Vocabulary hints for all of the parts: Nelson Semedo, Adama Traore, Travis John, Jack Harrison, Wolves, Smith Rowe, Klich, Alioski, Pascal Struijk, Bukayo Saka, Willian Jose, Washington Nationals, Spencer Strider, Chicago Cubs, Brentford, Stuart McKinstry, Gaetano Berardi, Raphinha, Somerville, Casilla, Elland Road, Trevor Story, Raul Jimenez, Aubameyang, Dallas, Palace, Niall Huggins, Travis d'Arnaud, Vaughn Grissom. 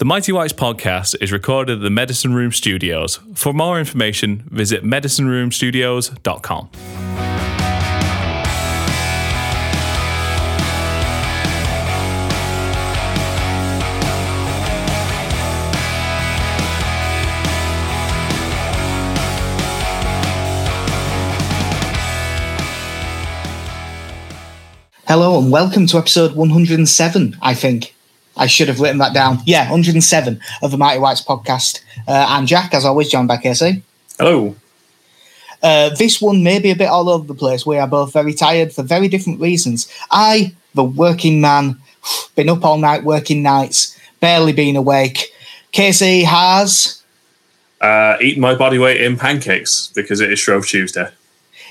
The Mighty Whites podcast is recorded at the Medicine Room Studios. For more information, visit medicineroomstudios.com. Hello and welcome to episode 107, I think. I should have written that down. Yeah, 107 of the Mighty Whites podcast. I'm Jack, as always, joined by Casilla. Hello. This one may be a bit all over the place. We are both very tired for very different reasons. I, the working man, been up all night working nights, barely been awake. Casilla has... eaten my body weight in pancakes because it is Shrove Tuesday.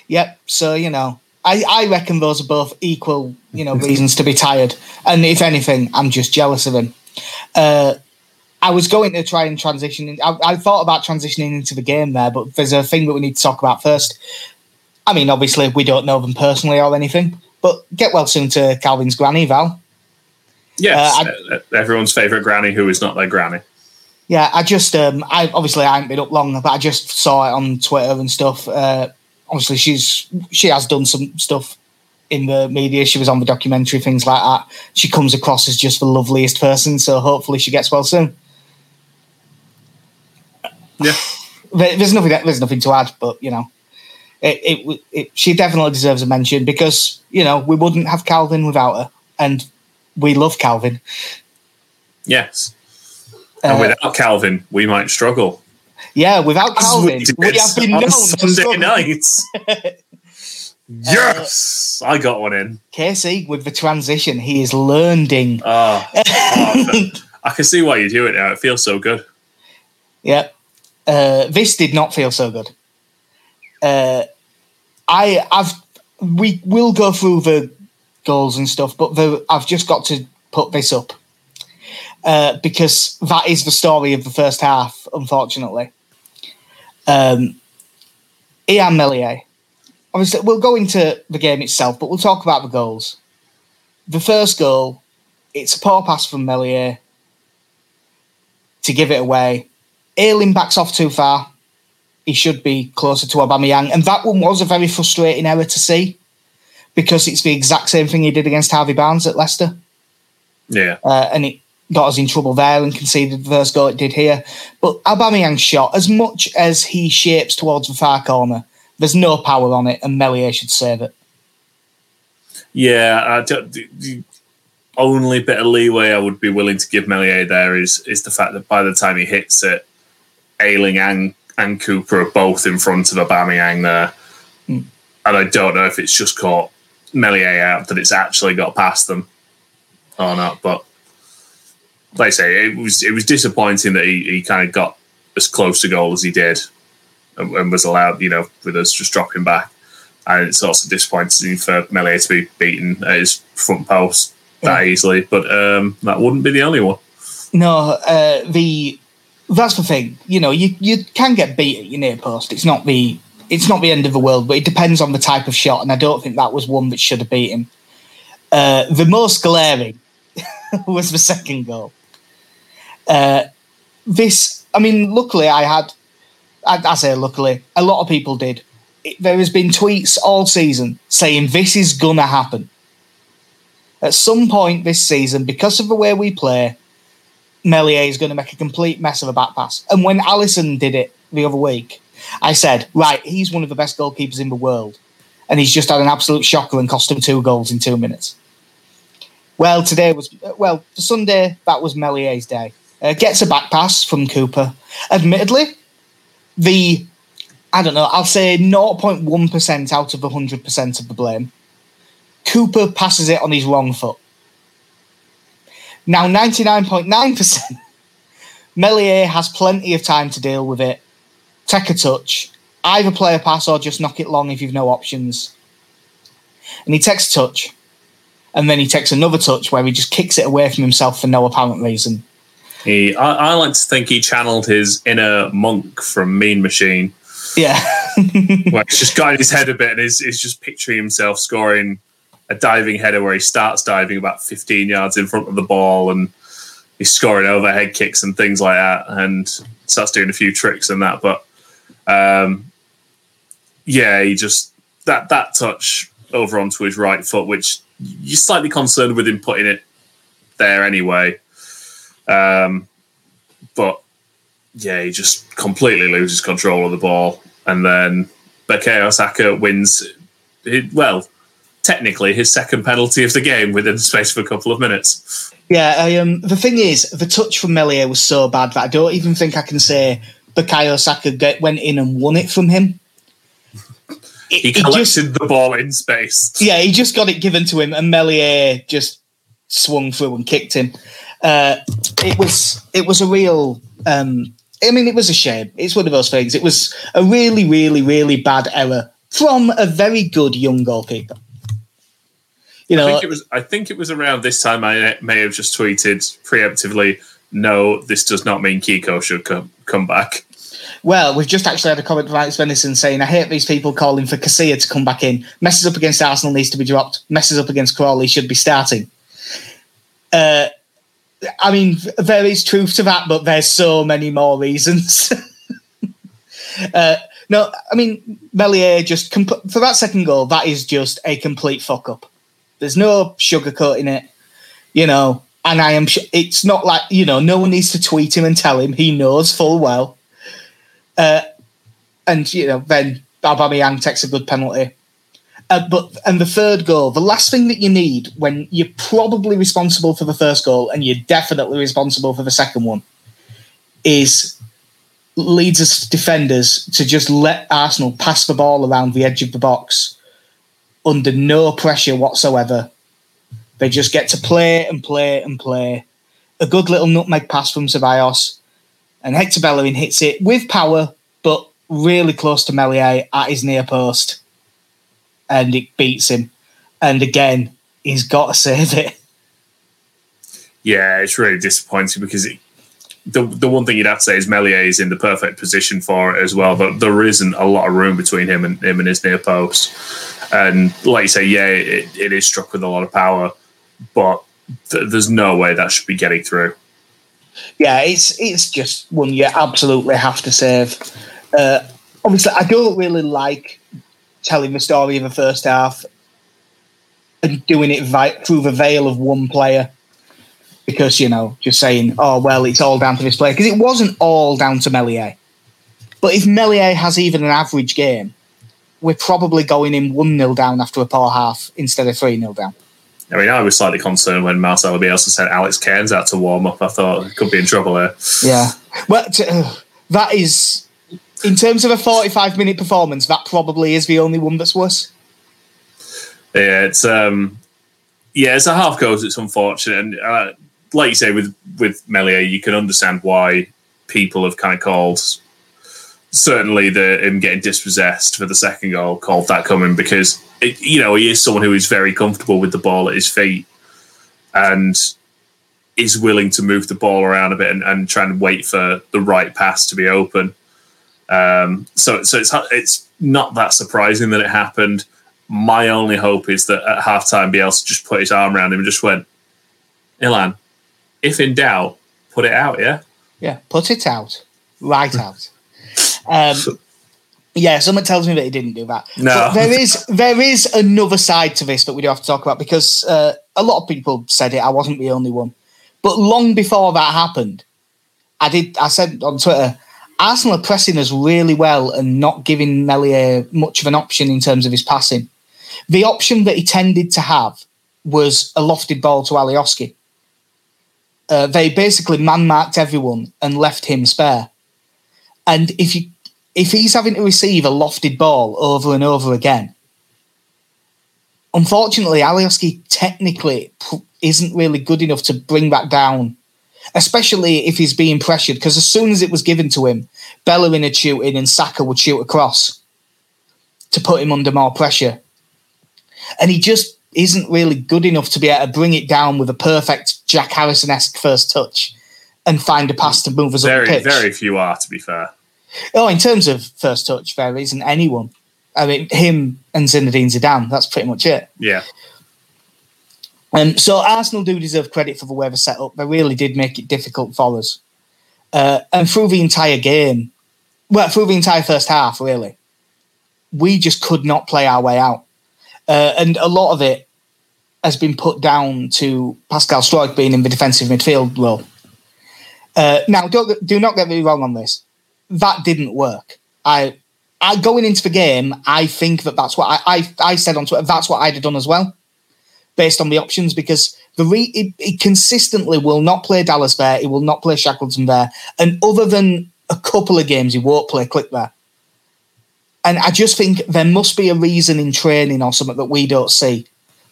Yep, so, you know... I reckon those are both equal, you know, reasons to be tired. And if anything, I'm just jealous of him. I was going to try and transition. I thought about transitioning into the game there, but there's a thing that we need to talk about first. I mean, obviously, we don't know them personally or anything, but get well soon to Calvin's granny, Val. Yes, everyone's favourite granny who is not their granny. Yeah, I just, I haven't been up long, but I just saw it on Twitter and stuff. Obviously, she has done some stuff in the media. She was on the documentary, things like that. She comes across as just the loveliest person, so hopefully she gets well soon. Yeah, there's nothing to add, but you know, she definitely deserves a mention because you know we wouldn't have Calvin without her, and we love Calvin. Yes, and without Calvin, we might struggle. Yeah, without Calvin, we have been known Sunday nights. Yes, I got one in. Casey, with the transition, he is learning. I can see why you do it now. It feels so good. Yep. This did not feel so good. We will go through the goals and stuff, but I've just got to put this up. Because that is the story of the first half, unfortunately. Illan Meslier. Obviously, we'll go into the game itself, but we'll talk about the goals. The first goal, it's a poor pass from Meslier to give it away. Ayling backs off too far. He should be closer to Aubameyang. And that one was a very frustrating error to see because it's the exact same thing he did against Harvey Barnes at Leicester. Yeah. And it got us in trouble there and conceded the first goal it did here. But Aubameyang's shot, as much as he shapes towards the far corner, there's no power on it, and Meslier should save it. Yeah, the only bit of leeway I would be willing to give Meslier there is the fact that by the time he hits it, Ayling and Cooper are both in front of Aubameyang there. Mm. And I don't know if it's just caught Meslier out, that it's actually got past them or not, but like I say, it was disappointing that he kind of got as close to goal as he did and was allowed, you know, with us just dropping back. And it's also disappointing for Meslier to be beaten at his front post that easily. But that wouldn't be the only one. No, that's the thing. You know, you can get beat at your near post. It's not the end of the world, but it depends on the type of shot. And I don't think that was one that should have beat him. The most glaring was the second goal. Luckily I say luckily, a lot of people did. There has been tweets all season saying this is going to happen. At some point this season, because of the way we play, Meslier is going to make a complete mess of a back pass. And when Alisson did it the other week, I said, right, he's one of the best goalkeepers in the world. And he's just had an absolute shocker and cost him 2 goals in 2 minutes. Well, for Sunday, that was Melier's day. Gets a back pass from Cooper. Admittedly, I'll say 0.1% out of 100% of the blame. Cooper passes it on his wrong foot. Now, 99.9%, Meslier has plenty of time to deal with it. Take a touch, either play a pass or just knock it long if you've no options. And he takes a touch. And then he takes another touch where he just kicks it away from himself for no apparent reason. I like to think he channeled his inner monk from Mean Machine. Yeah. Where he's just got in his head a bit and he's just picturing himself scoring a diving header where he starts diving about 15 yards in front of the ball and he's scoring overhead kicks and things like that, and starts doing a few tricks and that. But yeah, he just that touch over onto his right foot, which you're slightly concerned with him putting it there anyway. But yeah, he just completely loses control of the ball, and then Bukayo Saka wins. Technically, his second penalty of the game within the space of a couple of minutes. Yeah, the thing is, the touch from Meslier was so bad that I don't even think I can say Bukayo Saka went in and won it from him. He collected the ball in space. Yeah, he just got it given to him, and Meslier just swung through and kicked him. It was a real... I mean, it was a shame. It's one of those things. It was a really, really, really bad error from a very good young goalkeeper. You know, I think it was around this time I may have just tweeted preemptively, no, this does not mean Kiko should come back. Well, we've just actually had a comment from Alex Venison saying, I hate these people calling for Casilla to come back in. Messes up against Arsenal, needs to be dropped. Messes up against Crawley, should be starting. I mean, there is truth to that, but there's so many more reasons. No, I mean, Meslier, just for that second goal, that is just a complete fuck-up. There's no sugarcoating it, you know, and I am it's not like, you know, no one needs to tweet him and tell him. He knows full well. And, you know, then Aubameyang takes a good penalty. And the third goal, the last thing that you need when you're probably responsible for the first goal and you're definitely responsible for the second one is leads us defenders to just let Arsenal pass the ball around the edge of the box under no pressure whatsoever. They just get to play and play and play. A good little nutmeg pass from Ceballos, and Hector Bellerin hits it with power, but really close to Meslier at his near post. And it beats him. And again, he's got to save it. Yeah, it's really disappointing because the one thing you'd have to say is Meslier is in the perfect position for it as well, but there isn't a lot of room between him and his near post. And like you say, yeah, it is struck with a lot of power, but there's no way that should be getting through. Yeah, it's just one you absolutely have to save. Obviously, I don't really like telling the story of the first half and doing it right through the veil of one player because, you know, just saying, oh, well, it's all down to this player. Because it wasn't all down to Meslier. But if Meslier has even an average game, we're probably going in 1-0 down after a poor half instead of 3-0 down. I mean, I was slightly concerned when Marcelo Bielsa sent Alex Cairns out to warm up. I thought he could be in trouble here. Yeah. Well, that is... In terms of a 45-minute performance, that probably is the only one that's worse. Yeah, it's a half goal. It's unfortunate, and like you say, with Meslier, you can understand why people have kind of called. Certainly, him getting dispossessed for the second goal, called that coming because he is someone who is very comfortable with the ball at his feet, and is willing to move the ball around a bit and try and wait for the right pass to be open. So it's not that surprising that it happened. My only hope is that at halftime, Bielsa just put his arm around him and just went, Illan, if in doubt, put it out, yeah? Yeah, put it out. Right out. Yeah, someone tells me that he didn't do that. No. But there is another side to this that we do have to talk about because a lot of people said it. I wasn't the only one. But long before that happened, I said on Twitter... Arsenal are pressing us really well and not giving Meslier much of an option in terms of his passing. The option that he tended to have was a lofted ball to Alioski. They basically man-marked everyone and left him spare. And if he's having to receive a lofted ball over and over again, unfortunately, Alioski technically isn't really good enough to bring that down, especially if he's being pressured, because as soon as it was given to him, Bellerin would shoot in and Saka would shoot across to put him under more pressure. And he just isn't really good enough to be able to bring it down with a perfect Jack Harrison-esque first touch and find a pass to move us up the pitch. Very few are, to be fair. Oh, in terms of first touch, there isn't anyone. I mean, him and Zinedine Zidane, that's pretty much it. Yeah. So Arsenal do deserve credit for the way they set up. They really did make it difficult for us. And through the entire game, well, through the entire first half, really, we just could not play our way out. And a lot of it has been put down to Pascal Struijk being in the defensive midfield role. Now, do not get me wrong on this. That didn't work. I going into the game, I think that's what I said on Twitter. That's what I'd have done as well, based on the options, because it consistently will not play Dallas there. It will not play Shackleton there. And other than a couple of games, he won't play Klich there. And I just think there must be a reason in training or something that we don't see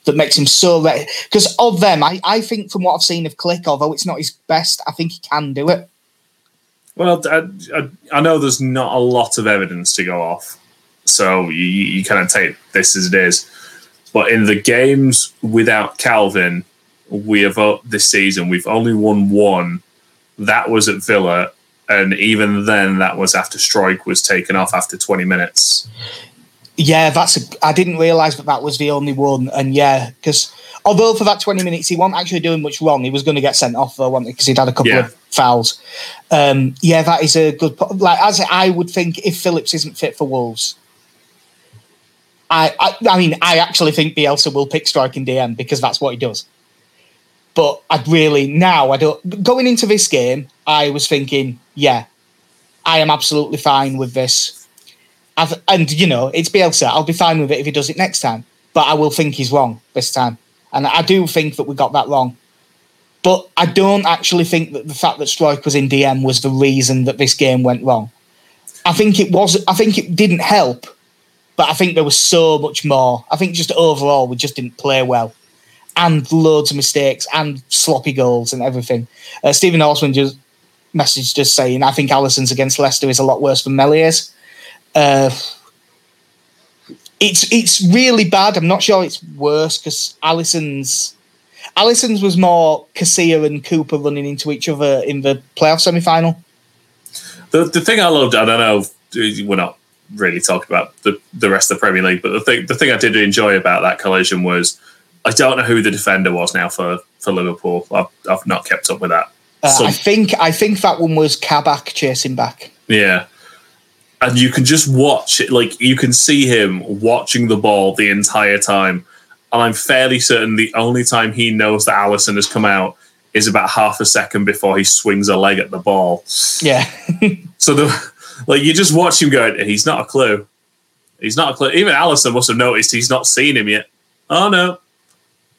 that makes him so... Because of them, I think from what I've seen of Klich, although it's not his best, I think he can do it. Well, I know there's not a lot of evidence to go off, so you kind of take this as it is. But in the games without Calvin, we have this season, we've only won one. That was at Villa, and even then, that was after Struijk was taken off after 20 minutes. Yeah, I didn't realise that was the only one. And yeah, because although for that 20 minutes, he wasn't actually doing much wrong. He was going to get sent off, though, wasn't he? Because he'd had a couple of fouls. Yeah, that is a good... Like, as I would think, if Phillips isn't fit for Wolves, I actually think Bielsa will pick Struijk in DM because that's what he does. But I'd really... Now, I don't... Going into this game, I was thinking, yeah, I am absolutely fine with this. And, you know, it's Bielsa. I'll be fine with it if he does it next time. But I will think he's wrong this time. And I do think that we got that wrong. But I don't actually think that the fact that Struijk was in DM was the reason that this game went wrong. I think it didn't help, but I think there was so much more. I think just overall, we just didn't play well. And loads of mistakes and sloppy goals and everything. Stephen Horseman just messaged us saying, I think Alisson's against Leicester is a lot worse than Melier's. It's really bad. I'm not sure it's worse because Alisson's was more Casilla and Cooper running into each other in the playoff semi-final. The thing I loved, I don't know, we're not really talking about the rest of the Premier League, but the thing I did enjoy about that collision was I don't know who the defender was now for Liverpool. I've not kept up with that. I think that one was Kabak chasing back. Yeah. And you can just watch it, like, you can see him watching the ball the entire time. And I'm fairly certain the only time he knows that Alisson has come out is about half a second before he swings a leg at the ball. Yeah. So, you just watch him going, he's not a clue. He's not a clue. Even Alisson must have noticed he's not seen him yet. Oh, no.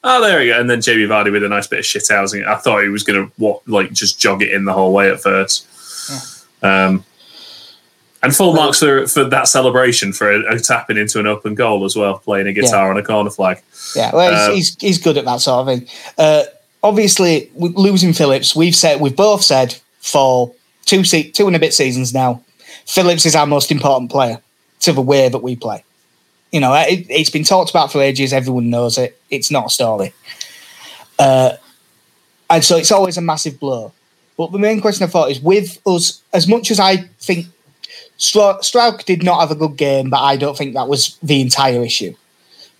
Oh, there we go. And then Jamie Vardy with a nice bit of shithousing. I thought he was going to, just jog it in the whole way at first. Yeah. And full marks for that celebration for a tapping into an open goal as well, playing a guitar on a corner flag. Yeah, well, he's good at that sort of thing. Obviously, losing Phillips, we've both said for two and a bit seasons now, Phillips is our most important player to the way that we play. You know, it's been talked about for ages. Everyone knows it. It's not a story, and so it's always a massive blow. But the main question I thought is with us, as much as I think. Struijk did not have a good game, but I don't think that was the entire issue.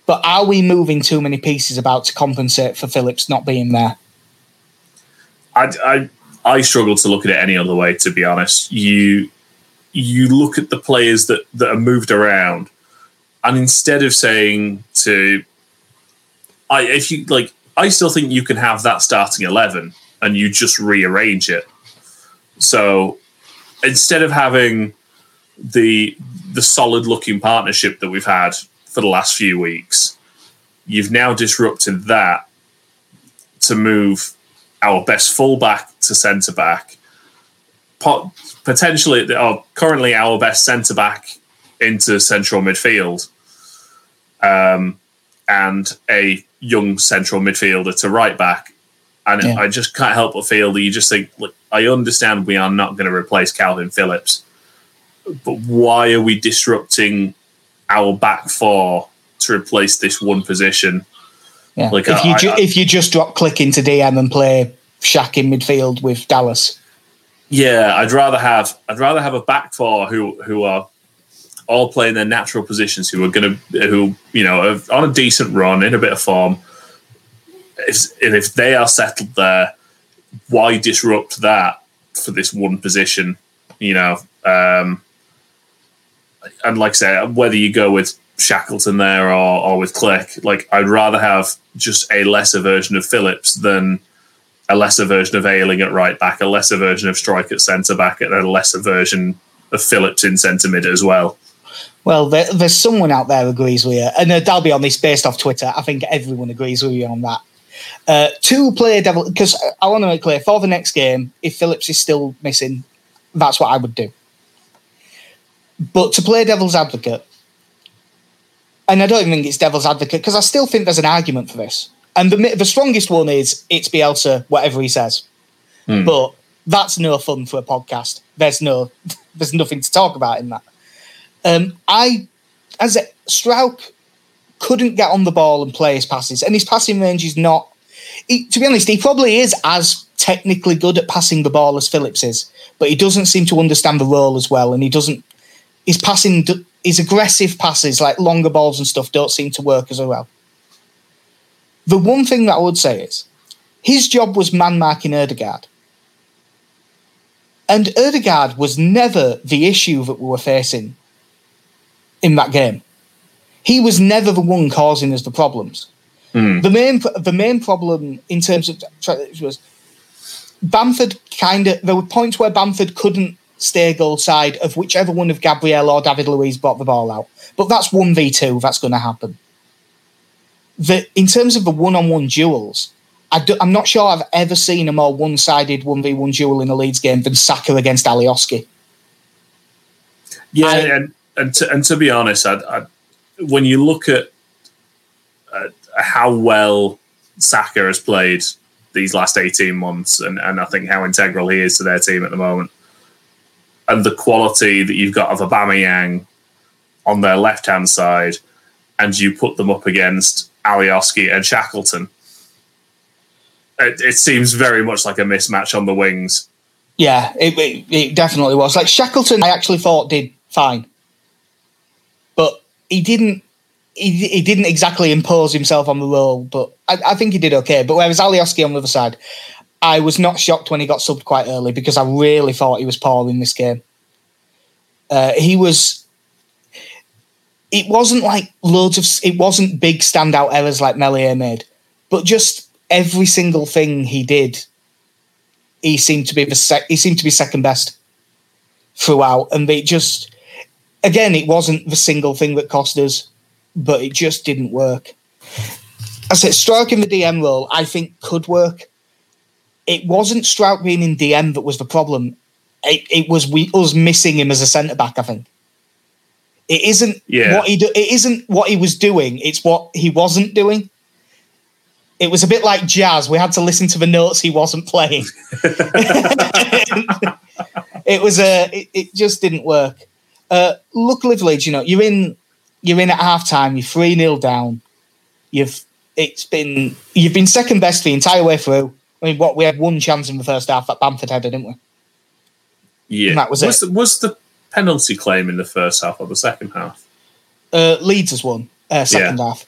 But are we moving too many pieces about to compensate for Phillips not being there? I struggle to look at it any other way, to be honest. You look at the players that are moved around, and instead of saying to, I still think you can have that starting 11, and you just rearrange it. So instead of having the solid-looking partnership that we've had for the last few weeks, you've now disrupted that to move our best full-back to centre-back, potentially, or currently our best centre-back into central midfield, and a young central midfielder to right-back. And I just can't help but feel that you just think, look, I understand we are not going to replace Calvin Phillips, but why are we disrupting our back four to replace this one position? Yeah. Like, if you just drop Klich into DM and play Shaq in midfield with Dallas, yeah, I'd rather have a back four who are all playing their natural positions, who are on a decent run in a bit of form, if they are settled there, why disrupt that for this one position? You know, and like I say, whether you go with Shackleton there or with Klich, like, I'd rather have just a lesser version of Phillips than a lesser version of Ayling at right back, a lesser version of Struijk at centre back, and a lesser version of Phillips in centre mid as well. Well, there's someone out there who agrees with you, and I'll be honest, based off Twitter, I think everyone agrees with you on that. Two-player devil, because I want to make clear, for the next game, if Phillips is still missing, that's what I would do. But to play devil's advocate, and I don't even think it's devil's advocate, because I still think there's an argument for this. And the strongest one is, it's Bielsa, whatever he says. Mm. But that's no fun for a podcast. There's nothing to talk about in that. Struijk couldn't get on the ball and play his passes, and his passing range is not... to be honest, he probably is as technically good at passing the ball as Phillips is, but he doesn't seem to understand the role as well, and he doesn't... His passing, his aggressive passes, like longer balls and stuff, don't seem to work as well. The one thing that I would say is, his job was man-marking Ødegaard. And Ødegaard was never the issue that we were facing in that game. He was never the one causing us the problems. Mm. The main problem in terms of... was Bamford kind of... There were points where Bamford couldn't stay goal side of whichever one of Gabriel or David Luiz brought the ball out. But that's 1v2, that's going to happen. In terms of the one-on-one duels, I'm not sure I've ever seen a more one-sided 1v1 duel in a Leeds game than Saka against Alioski. Yeah, and to be honest, I, when you look at how well Saka has played these last 18 months, and I think how integral he is to their team at the moment, and the quality that you've got of Aubameyang on their left-hand side, and you put them up against Alioski and Shackleton, it seems very much like a mismatch on the wings. Yeah, it definitely was. Like, Shackleton, I actually thought did fine, but he didn't exactly impose himself on the role. But I think he did okay. But whereas Alioski on the other side, I was not shocked when he got subbed quite early, because I really thought he was poor in this game. He was. It wasn't like it wasn't big standout errors like Meslier made, but just every single thing he did, he seemed to be second best throughout. And they just, again, it wasn't the single thing that cost us, but it just didn't work. I said, Struijk in the DM role, I think, could work. It wasn't Struijk being in DM that was the problem. It was us missing him as a centre back, I think. It isn't it isn't what he was doing. It's what he wasn't doing. It was a bit like jazz. We had to listen to the notes he wasn't playing. It just didn't work. Luckily, Leeds, you know, you're in at half time. You're 3-0 down. You've been second best the entire way through. I mean, we had one chance in the first half that Bamford header, didn't we? Yeah, and that was it. Was the penalty claim in the first half or the second half? Leeds has won second half.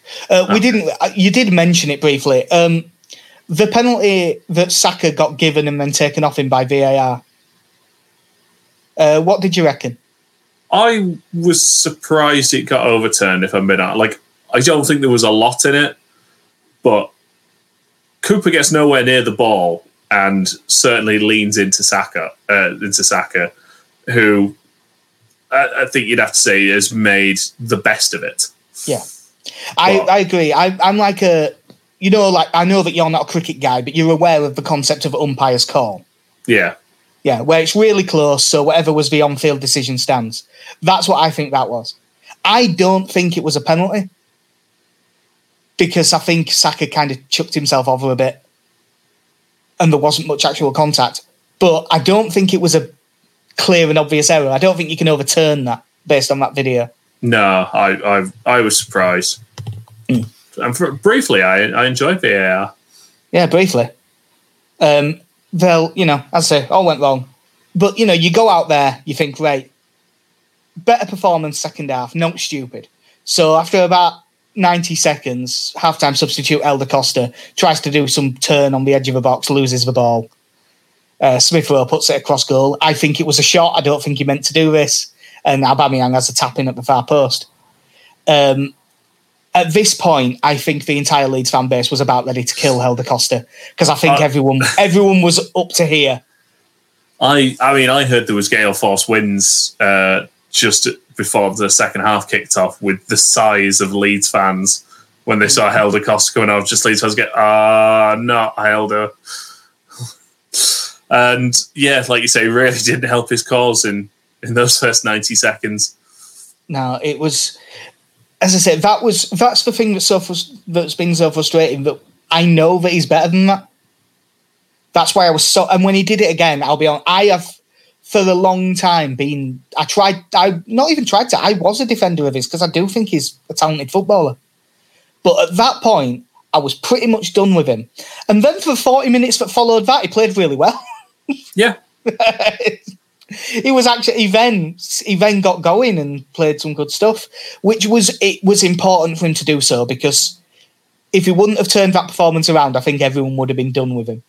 We didn't. You did mention it briefly. The penalty that Saka got given and then taken off him by VAR. What did you reckon? I was surprised it got overturned. If I'm being honest, I don't think there was a lot in it, but Cooper gets nowhere near the ball and certainly leans into Saka, who, I think you'd have to say, has made the best of it. Yeah, I agree. I'm like a, you know, like, I know that you're not a cricket guy, but you're aware of the concept of umpire's call. Yeah. Yeah, where it's really close, so whatever was the on-field decision stands. That's what I think that was. I don't think it was a penalty, because I think Saka kind of chucked himself over a bit and there wasn't much actual contact. But I don't think it was a clear and obvious error. I don't think you can overturn that based on that video. No, I was surprised. Mm. And briefly, I enjoyed VAR. Yeah, briefly. Well, you know, as I say, all went wrong. But, you know, you go out there, you think, great, better performance second half, not stupid. So after about 90 seconds, half-time substitute Hélder Costa tries to do some turn on the edge of a box, loses the ball. Smith Rowe puts it across goal. I think it was a shot. I don't think he meant to do this. And Aubameyang has a tap-in at the far post. At this point, I think the entire Leeds fan base was about ready to kill Hélder Costa because I think everyone was up to here. I heard there was gale force winds just before the second half kicked off with the sighs of Leeds fans when they saw Hélder Costa coming off. Just Leeds fans get, not Hélder. And yeah, like you say, really didn't help his cause in those first 90 seconds. No, it was, as I said, that's the thing that's been so frustrating, that I know that he's better than that. That's why I was so, and when he did it again, I'll be honest, I have for a long time been, I was a defender of his because I do think he's a talented footballer. But at that point, I was pretty much done with him. And then for the 40 minutes that followed that, he played really well. Yeah. He then got going and played some good stuff, which was important for him to do so, because if he wouldn't have turned that performance around, I think everyone would have been done with him.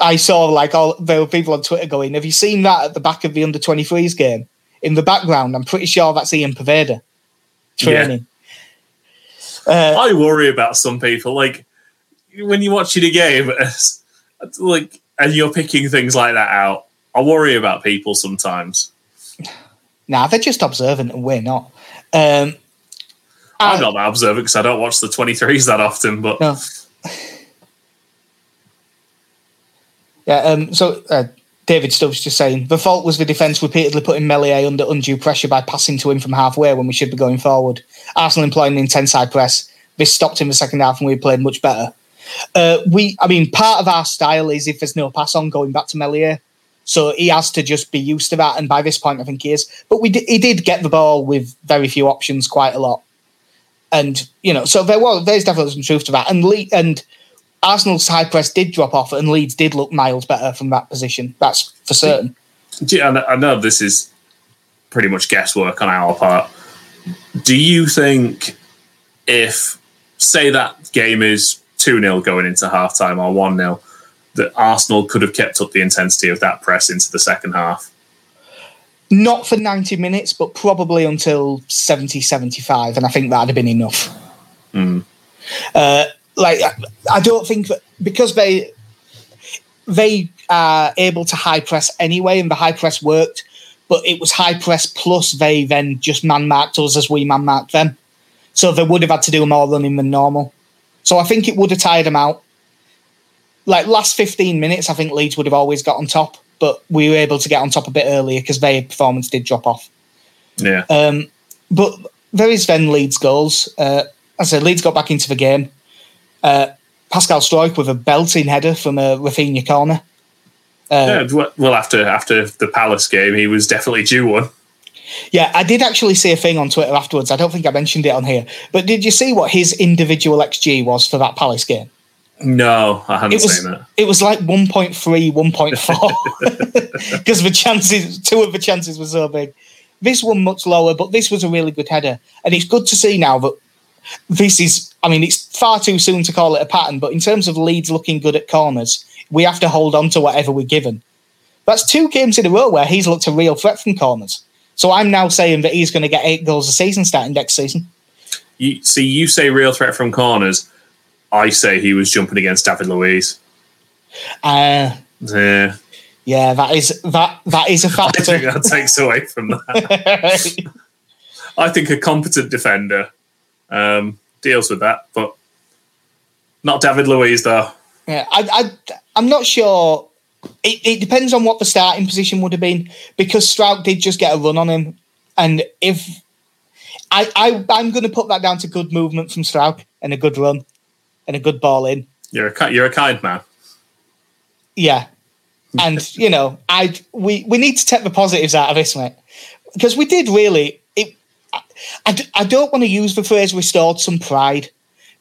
I saw there were people on Twitter going, "Have you seen that at the back of the under 23s game in the background?" I'm pretty sure that's Ian Pervada training. Yeah. I worry about some people, like when you're watching a game, like, and you're picking things like that out. I worry about people sometimes. Nah, they're just observant, and we're not. I'm not that observant because I don't watch the 23s that often, but. No. Yeah, David Stubbs just saying, the fault was the defence repeatedly putting Meslier under undue pressure by passing to him from halfway when we should be going forward. Arsenal employing an intense high press. This stopped in the second half and we played much better. Part of our style is if there's no pass on, going back to Meslier. So he has to just be used to that, and by this point I think he is. But he did get the ball with very few options quite a lot. And, you know, so there's definitely some truth to that. And Arsenal's high press did drop off, and Leeds did look miles better from that position. That's for certain. Yeah, I know this is pretty much guesswork on our part. Do you think if, say, that game is 2-0 going into half-time or 1-0, that Arsenal could have kept up the intensity of that press into the second half? Not for 90 minutes, but probably until 70-75, and I think that would have been enough. Mm. I don't think that, because they are able to high press anyway, and the high press worked, but it was high press plus they then just man-marked us as we man-marked them. So they would have had to do more running than normal. So I think it would have tired them out. Like, last 15 minutes, I think Leeds would have always got on top, but we were able to get on top a bit earlier because their performance did drop off. Yeah. But there is then Leeds' goals. As I said, Leeds got back into the game. Pascal Struijk with a belting header from a Raphinha corner. After the Palace game, he was definitely due one. Yeah, I did actually see a thing on Twitter afterwards. I don't think I mentioned it on here. But did you see what his individual XG was for that Palace game? No, I hadn't seen that. It was like 1.3, 1.4. Because two of the chances were so big. This one much lower, but this was a really good header. And it's good to see now that this is... I mean, it's far too soon to call it a pattern, but in terms of Leeds looking good at corners, we have to hold on to whatever we're given. That's two games in a row where he's looked a real threat from corners. So I'm now saying that he's going to get 8 goals a season starting next season. You say real threat from corners. I say he was jumping against David Luiz. Yeah, that is a factor. I think that takes away from that. I think a competent defender deals with that, but not David Luiz, though. Yeah, I'm not sure... It depends on what the starting position would have been, because Stroud did just get a run on him, and if I'm going to put that down to good movement from Stroud and a good run and a good ball in. You're a kind man. Yeah, and you know, we need to take the positives out of this, mate, because we did really. I don't want to use the phrase "restored some pride,"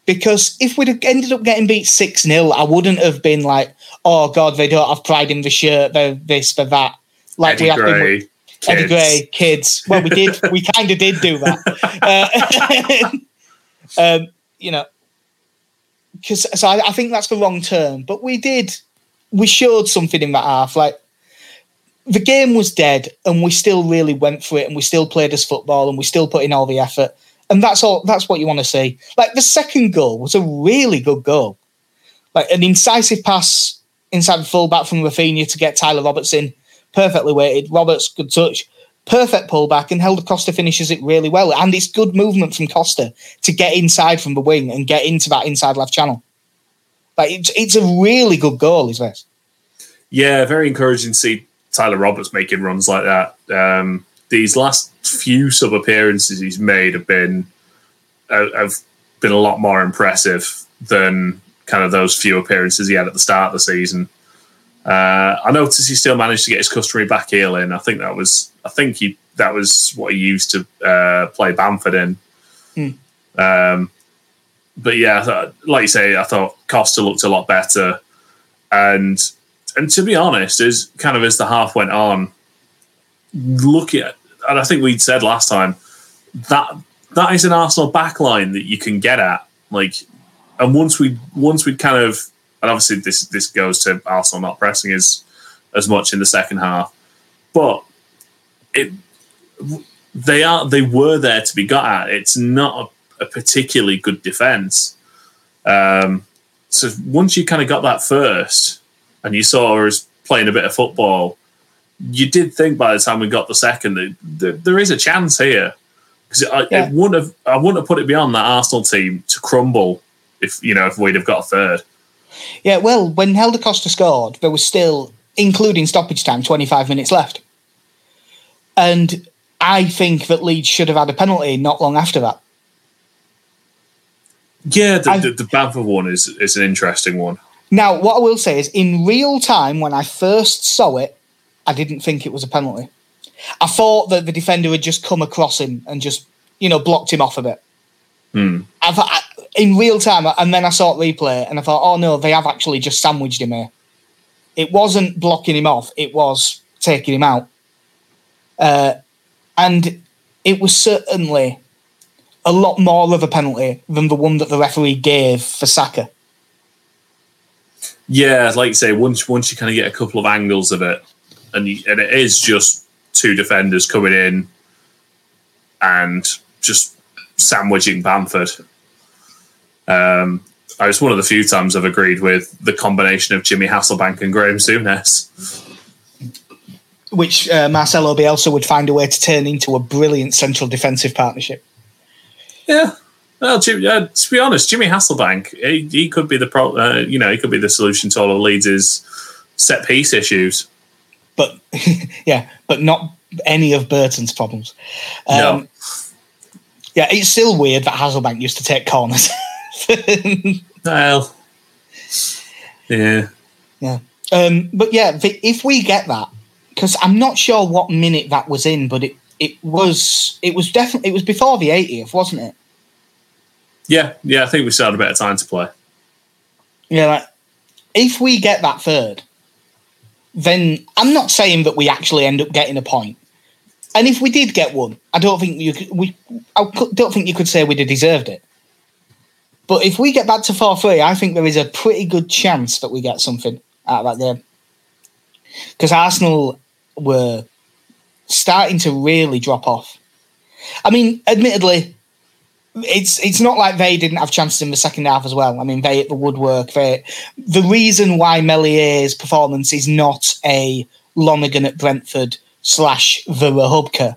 because if we'd have ended up getting beat 6-0, I wouldn't have been like, "Oh God, they don't have pride in the shirt, they're this, they're that." Like Eddie Gray. Eddie Gray, kids. Well, we did. We kind of did do that. You know, because so I think that's the wrong term. But we did. We showed something in that half. Like, the game was dead, and we still really went for it, and we still played as football, and we still put in all the effort. And that's all. That's what you want to see. Like, the second goal was a really good goal. Like, an incisive pass inside the fullback from Raphinha to get Tyler Roberts in. Perfectly weighted. Roberts, good touch. Perfect pullback, and Hélder Costa finishes it really well. And it's good movement from Costa to get inside from the wing and get into that inside left channel. Like, it's a really good goal, is this? Yeah, very encouraging to see Tyler Roberts making runs like that. These last few sub appearances he's made have been a lot more impressive than kind of those few appearances he had at the start of the season. I noticed he still managed to get his customary back heel in. I think that was what he used to play Bamford in. But yeah, like you say, I thought Costa looked a lot better. And to be honest, as kind of as the half went on, and I think we'd said last time that is an Arsenal backline that you can get at. Like, and once we kind of. And obviously, this goes to Arsenal not pressing as much in the second half, but they were there to be got at. It's not a particularly good defense. So once you kind of got that first, and you saw us playing a bit of football, you did think by the time we got the second that there is a chance here, because I wouldn't have put it beyond that Arsenal team to crumble if we'd have got a third. Yeah, well, when Hélder Costa scored, there was still, including stoppage time, 25 minutes left. And I think that Leeds should have had a penalty not long after that. Yeah, the Bamford one is an interesting one. Now, what I will say is, in real time, when I first saw it, I didn't think it was a penalty. I thought that the defender had just come across him and just, blocked him off a bit. In real time, and then I saw it replay, and I thought, oh no, they have actually just sandwiched him here. It wasn't blocking him off, it was taking him out. And it was certainly a lot more of a penalty than the one that the referee gave for Saka. Yeah, like you say, once you kind of get a couple of angles of it, and it is just two defenders coming in and just sandwiching Bamford. I was one of the few times I've agreed with the combination of Jimmy Hasselbank and Graeme Souness, which Marcelo Bielsa would find a way to turn into a brilliant central defensive partnership. Yeah, well, to be honest, Jimmy Hasselbank, he could be the solution to all of Leeds' set piece issues. But yeah, but not any of Burton's problems. No. Yeah, it's still weird that Hasselbank used to take corners. Well, yeah. But yeah, if we get that, because I'm not sure what minute that was in, but it was before the 80th, wasn't it? Yeah. I think we still had a bit of time to play. Yeah, if we get that third, then I'm not saying that we actually end up getting a point. And if we did get one, I don't think you could say we'd have deserved it. But if we get back to 4-3, I think there is a pretty good chance that we get something out of that game. Because Arsenal were starting to really drop off. I mean, admittedly, it's not like they didn't have chances in the second half as well. I mean, they hit the woodwork. The reason why Melier's performance is not a Lonergan at Brentford / the Hubka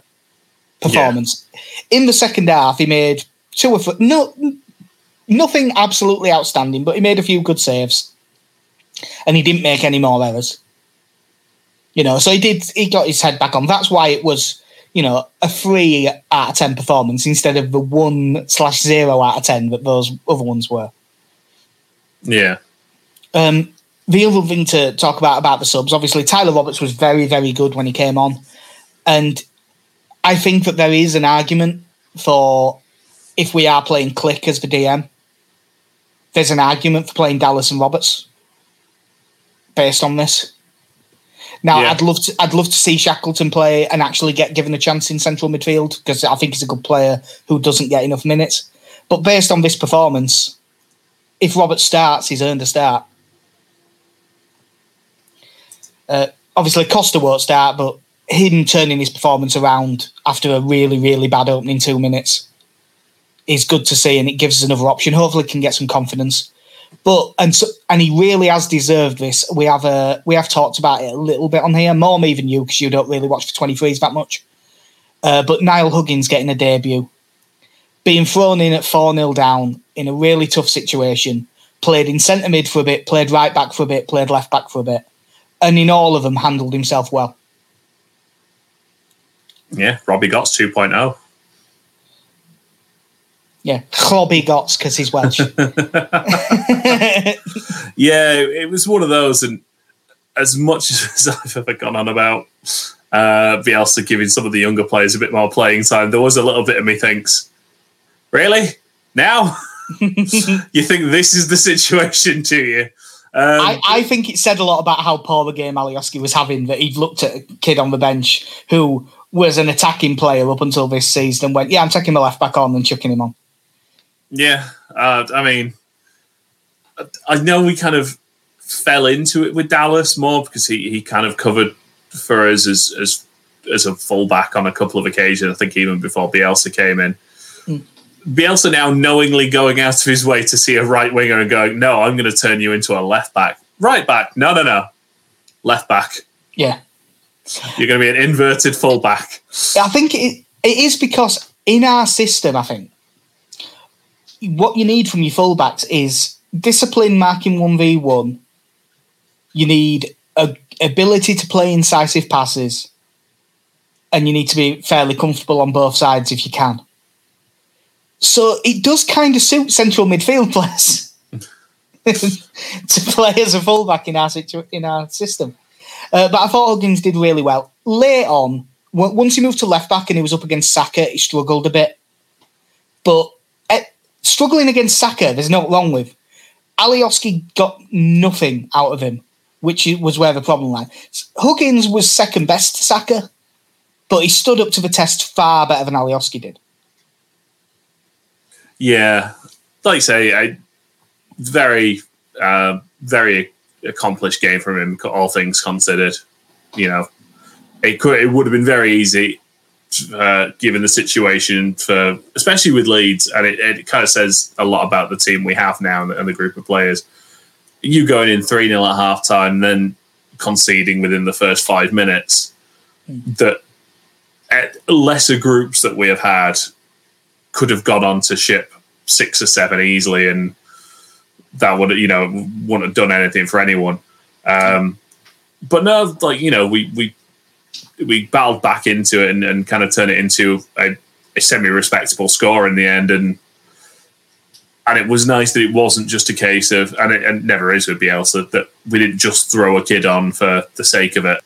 performance. Yeah. In the second half, he made two or three... Nothing absolutely outstanding, but he made a few good saves. And he didn't make any more errors. So he got his head back on. That's why it was, a 3 out of 10 performance instead of the 1/0 out of 10 that those other ones were. Yeah. The other thing to talk about the subs, obviously Tyler Roberts was very, very good when he came on. And I think that there is an argument for, if we are playing Klich as the DM, there's an argument for playing Dallas and Roberts based on this. Now, yeah. I'd love to see Shackleton play and actually get given a chance in central midfield, because I think he's a good player who doesn't get enough minutes. But based on this performance, if Roberts starts, he's earned a start. Obviously, Costa won't start, but him turning his performance around after a really, really bad opening 2 minutes is good to see, and it gives us another option. Hopefully, he can get some confidence. But and he really has deserved this. We have talked about it a little bit on here, more me than you, because you don't really watch for 23s that much. But Niall Huggins getting a debut, being thrown in at 4-0 down in a really tough situation, played in centre mid for a bit, played right back for a bit, played left back for a bit, and in all of them handled himself well. Yeah, Robbie Gotts 2.0. Yeah, Robbie Gotts, because he's Welsh. Yeah, it was one of those, and as much as I've ever gone on about Bielsa giving some of the younger players a bit more playing time, there was a little bit of me thinks, really? Now? You think this is the situation, do you? I think it said a lot about how poor the game Alioski was having, that he'd looked at a kid on the bench who was an attacking player up until this season and went, yeah, I'm taking my left back on and chucking him on. Yeah, I mean, I know we kind of fell into it with Dallas more because he kind of covered for us as a fullback on a couple of occasions, I think even before Bielsa came in. Mm. Bielsa now knowingly going out of his way to see a right winger and going, no, I'm going to turn you into a left back. Right back. No. Left back. Yeah. You're going to be an inverted full back. I think it is because in our system, I think, what you need from your full backs is discipline marking 1v1. You need ability to play incisive passes. And you need to be fairly comfortable on both sides if you can. So it does kind of suit central midfield players to play as a fullback in our system. But I thought Huggins did really well. Late on, once he moved to left back and he was up against Saka, he struggled a bit. But struggling against Saka, there's nothing wrong with. Alioski got nothing out of him, which was where the problem lay. Huggins was second best to Saka, but he stood up to the test far better than Alioski did. Yeah, like I say, very accomplished game from him, all things considered. You know, it would have been very easy given the situation, for especially with Leeds, and it kind of says a lot about the team we have now and the group of players. You going in 3-0 at half time, then conceding within the first 5 minutes. That at lesser groups that we have had could have gone on to ship 6 or 7 easily, and that wouldn't have done anything for anyone. But no, we battled back into it and kind of turned it into a semi-respectable score in the end. And it was nice that it wasn't just a case of, and it never is with Bielsa, that we didn't just throw a kid on for the sake of it.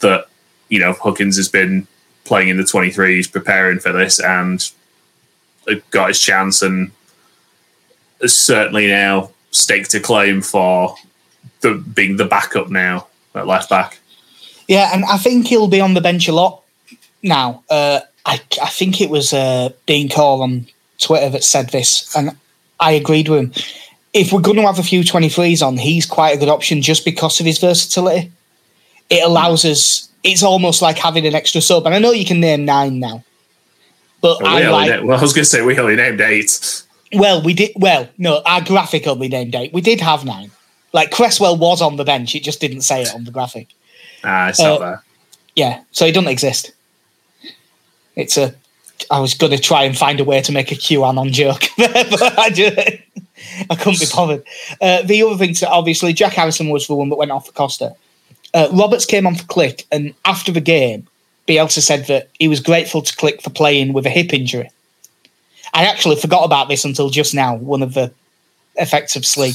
That, you know, Huggins has been playing in the 23s, preparing for this, and got his chance and is certainly now staked a claim for being the backup now at left back. Yeah, and I think he'll be on the bench a lot now. I think it was Dean Cole on Twitter that said this, and I agreed with him. If we're going to have a few 23s on, he's quite a good option just because of his versatility. It allows us... It's almost like having an extra sub, and I know you can name 9 now. But I was going to say we only named 8. Well, we did. Well, no, our graphic only named 8. We did have 9. Like Cresswell was on the bench; it just didn't say it on the graphic. It's not there. Yeah, so it doesn't exist. It's a. I was going to try and find a way to make a QAnon joke, but I couldn't be bothered. The other thing, to obviously, Jack Harrison was the one that went off for Costa. Roberts came on for Klich, and after the game, Bielsa said that he was grateful to Klich for playing with a hip injury. I actually forgot about this until just now, one of the effects of sleep.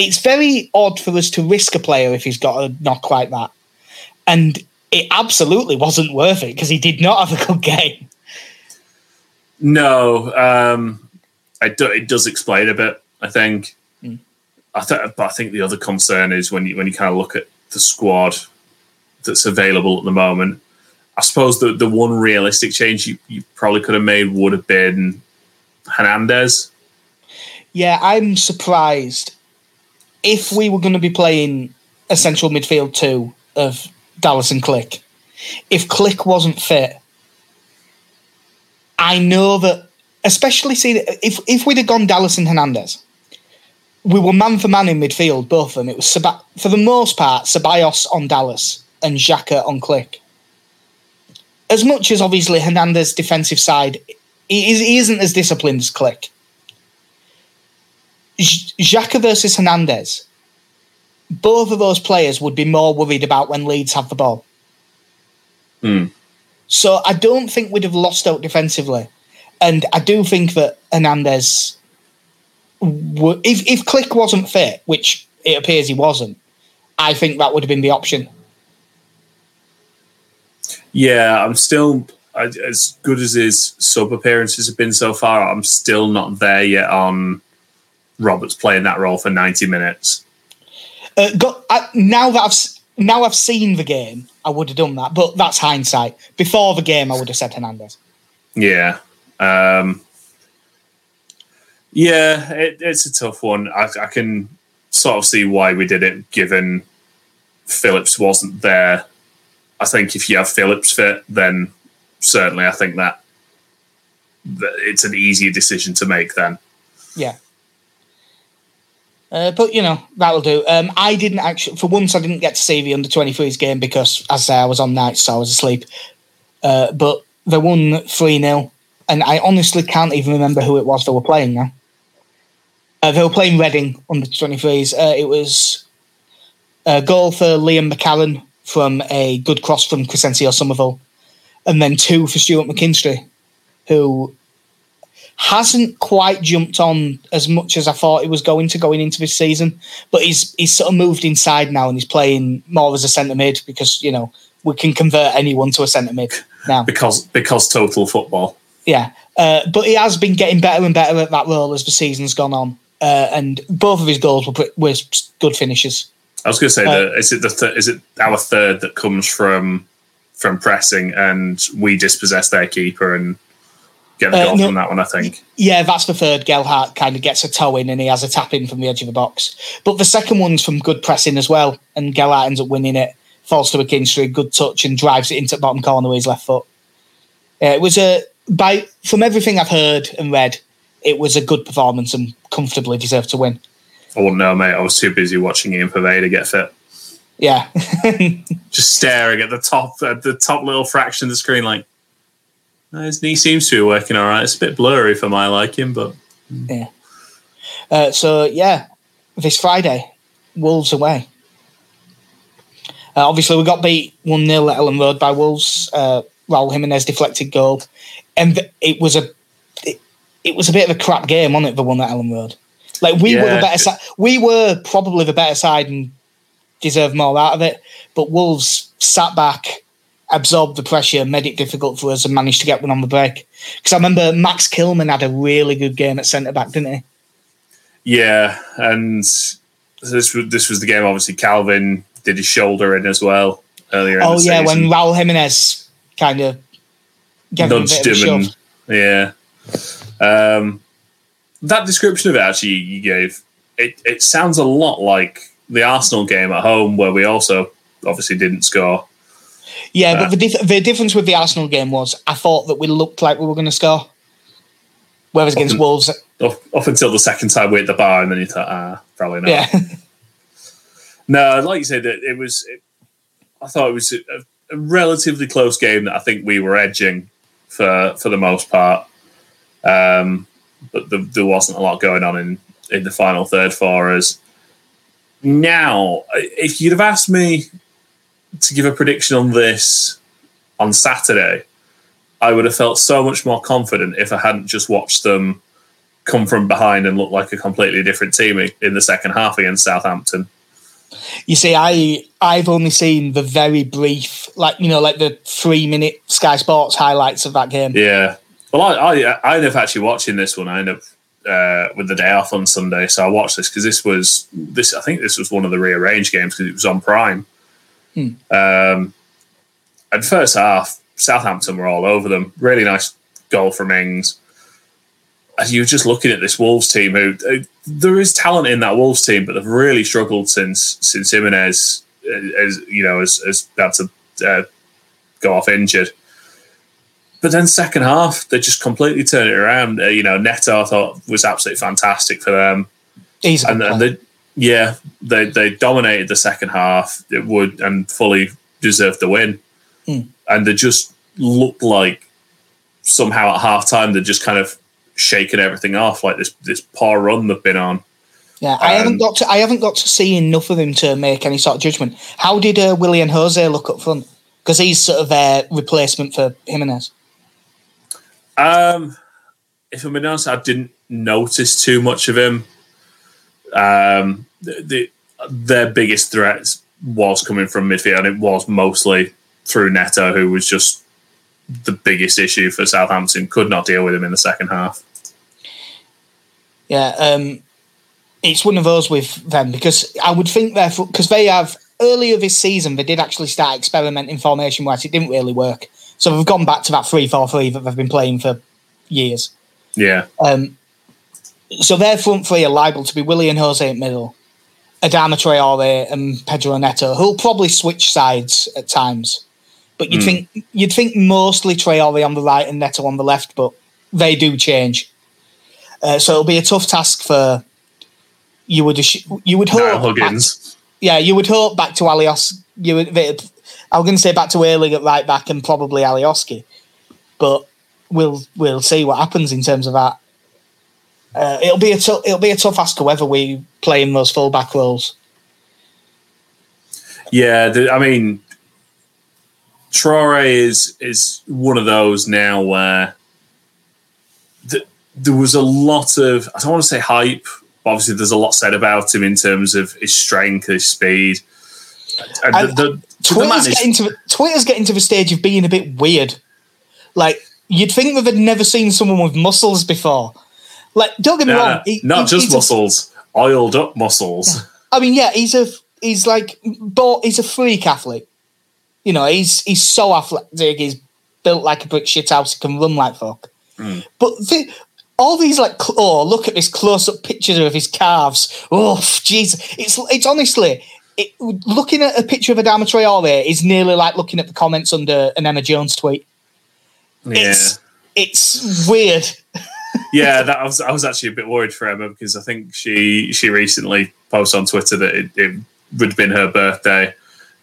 It's very odd for us to risk a player if he's got a knock like that. And it absolutely wasn't worth it because he did not have a good game. No, it does explain a bit, I think. Mm. I think the other concern is when you kind of look at the squad that's available at the moment. I suppose the one realistic change you probably could have made would have been Hernandez. Yeah, I'm surprised. If we were going to be playing a central midfield two of Dallas and Klich, if Klich wasn't fit, I know that, especially if we'd have gone Dallas and Hernandez, we were man for man in midfield, both of them. It was, for the most part, Ceballos on Dallas and Xhaka on Klich. As much as, obviously, Hernandez's defensive side, he isn't as disciplined as Klich. Xhaka versus Hernandez, both of those players would be more worried about when Leeds have the ball. Mm. So I don't think we'd have lost out defensively. And I do think that Hernandez, if Klich wasn't fit, which it appears he wasn't, I think that would have been the option. Yeah, I'm still, as good as his sub appearances have been so far, I'm still not there yet on Roberts playing that role for 90 minutes. Now I've seen the game, I would have done that, but that's hindsight. Before the game, I would have said Hernandez. Yeah. Yeah, it's a tough one. I can sort of see why we did it, given Phillips wasn't there. I think if you have Phillips fit, then certainly I think that it's an easier decision to make then. Yeah. But, you know, that'll do. I didn't actually, for once, I didn't get to see the under-23s game because, as I say, I was on nights, so I was asleep. But they won 3-0, and I honestly can't even remember who it was they were playing now. They were playing Reading under-23s. It was a goal for Liam McCallan from a good cross from Crescencio Somerville, and then two for Stuart McKinstry, who hasn't quite jumped on as much as I thought he was going into this season, but he's sort of moved inside now and he's playing more as a centre mid because, you know, we can convert anyone to a centre mid now. Because total football. Yeah. But he has been getting better and better at that role as the season's gone on. And both of his goals were good finishes. I was going to say, is it our third that comes from pressing and we dispossess their keeper and get the goal from that one, I think. Yeah, that's the third. Gellhart kind of gets a toe in and he has a tap in from the edge of the box. But the second one's from good pressing as well, and Gellhart ends up winning it, falls to McKinstry, good touch, and drives it into the bottom corner with his left foot. Yeah, it was from everything I've heard and read, it was a good performance and comfortably deserved to win. I wouldn't know, mate. I was too busy watching Ian Pavey to get fit. Yeah. Just staring at the top little fraction of the screen like, his knee seems to be working all right. It's a bit blurry for my liking, but... Yeah. This Friday, Wolves away. Obviously, we got beat 1-0 at Elland Road by Wolves. Raul Jimenez deflected goal. And it was a bit of a crap game, wasn't it, the one at Elland Road? Like, we were the better side. We were probably the better side and deserved more out of it, but Wolves sat back, absorbed the pressure, made it difficult for us, and managed to get one on the break. Because I remember Max Kilman had a really good game at centre-back, didn't he? Yeah, and this was the game, obviously, Calvin did his shoulder in as well earlier in the season. Oh, yeah, when Raul Jimenez kind of gave him a bit of a shove. Yeah. That description of it, actually, you gave, it sounds a lot like the Arsenal game at home, where we also obviously didn't score. Yeah, but the difference with the Arsenal game was I thought that we looked like we were going to score. Whereas against Wolves... Up until the second time we hit the bar, and then you thought, probably not. Yeah. No, like you said, I thought it was a relatively close game that I think we were edging for the most part. But there wasn't a lot going on in the final third for us. Now, if you'd have asked me to give a prediction on this on Saturday, I would have felt so much more confident if I hadn't just watched them come from behind and look like a completely different team in the second half against Southampton. You see, I've only seen the very brief, like the 3-minute Sky Sports highlights of that game. Yeah. Well, I ended up actually watching this one. I ended up with the day off on Sunday, so I watched this because this was. I think this was one of the rearranged games because it was on Prime. And first half, Southampton were all over them. Really nice goal from Ings. And you're just looking at this Wolves team who there is talent in that Wolves team, but they've really struggled since Jimenez has had to go off injured. But then second half, they just completely turned it around. Neto, I thought, was absolutely fantastic for them. He's a good player. They dominated the second half. It would and fully deserved the win. And they just looked like somehow at halftime they'd just kind of shaken everything off, like this poor run they've been on. Yeah, I haven't got to see enough of him to make any sort of judgment. How did Willian Jose look up front? Because he's sort of a replacement for Jimenez. If I'm being honest, I didn't notice too much of him. Their biggest threat was coming from midfield, and it was mostly through Neto, who was just the biggest issue for Southampton. Could not deal with him in the second half. Yeah, it's one of those with them, because I would think because they have, earlier this season, they did actually start experimenting formation wise. It didn't really work. So they've gone back to that 3-4-3 that they've been playing for years. Yeah. So their front three are liable to be Willian Jose at middle, Adama Traore and Pedro Neto, who'll probably switch sides at times. But you'd think mostly Traore on the right and Neto on the left, but they do change. So it'll be a tough task for you would hope Niall Huggins. You would hope back to Alioski. I was going to say back to Ayling at right back and probably Alioski, but we'll see what happens in terms of that. It'll be a tough ask whether we play in those full back roles. Yeah, Traore is one of those now where there was a lot of, I don't want to say hype, but obviously there's a lot said about him in terms of his strength, his speed. Twitter's getting to the stage of being a bit weird. Like, you'd think that they'd never seen someone with muscles before. Like, don't get me wrong. He's muscles, oiled up muscles. He's a freak athlete. He's so athletic. He's built like a brick shit house. He can run like fuck. But all these look at this close up picture of his calves. Oh, jeez, it's honestly. Looking at a picture of Adama Traore is nearly like looking at the comments under an Emma Jones tweet. Yeah. It's weird. Yeah, I was actually a bit worried for Emma, because I think she recently posted on Twitter that it would have been her birthday.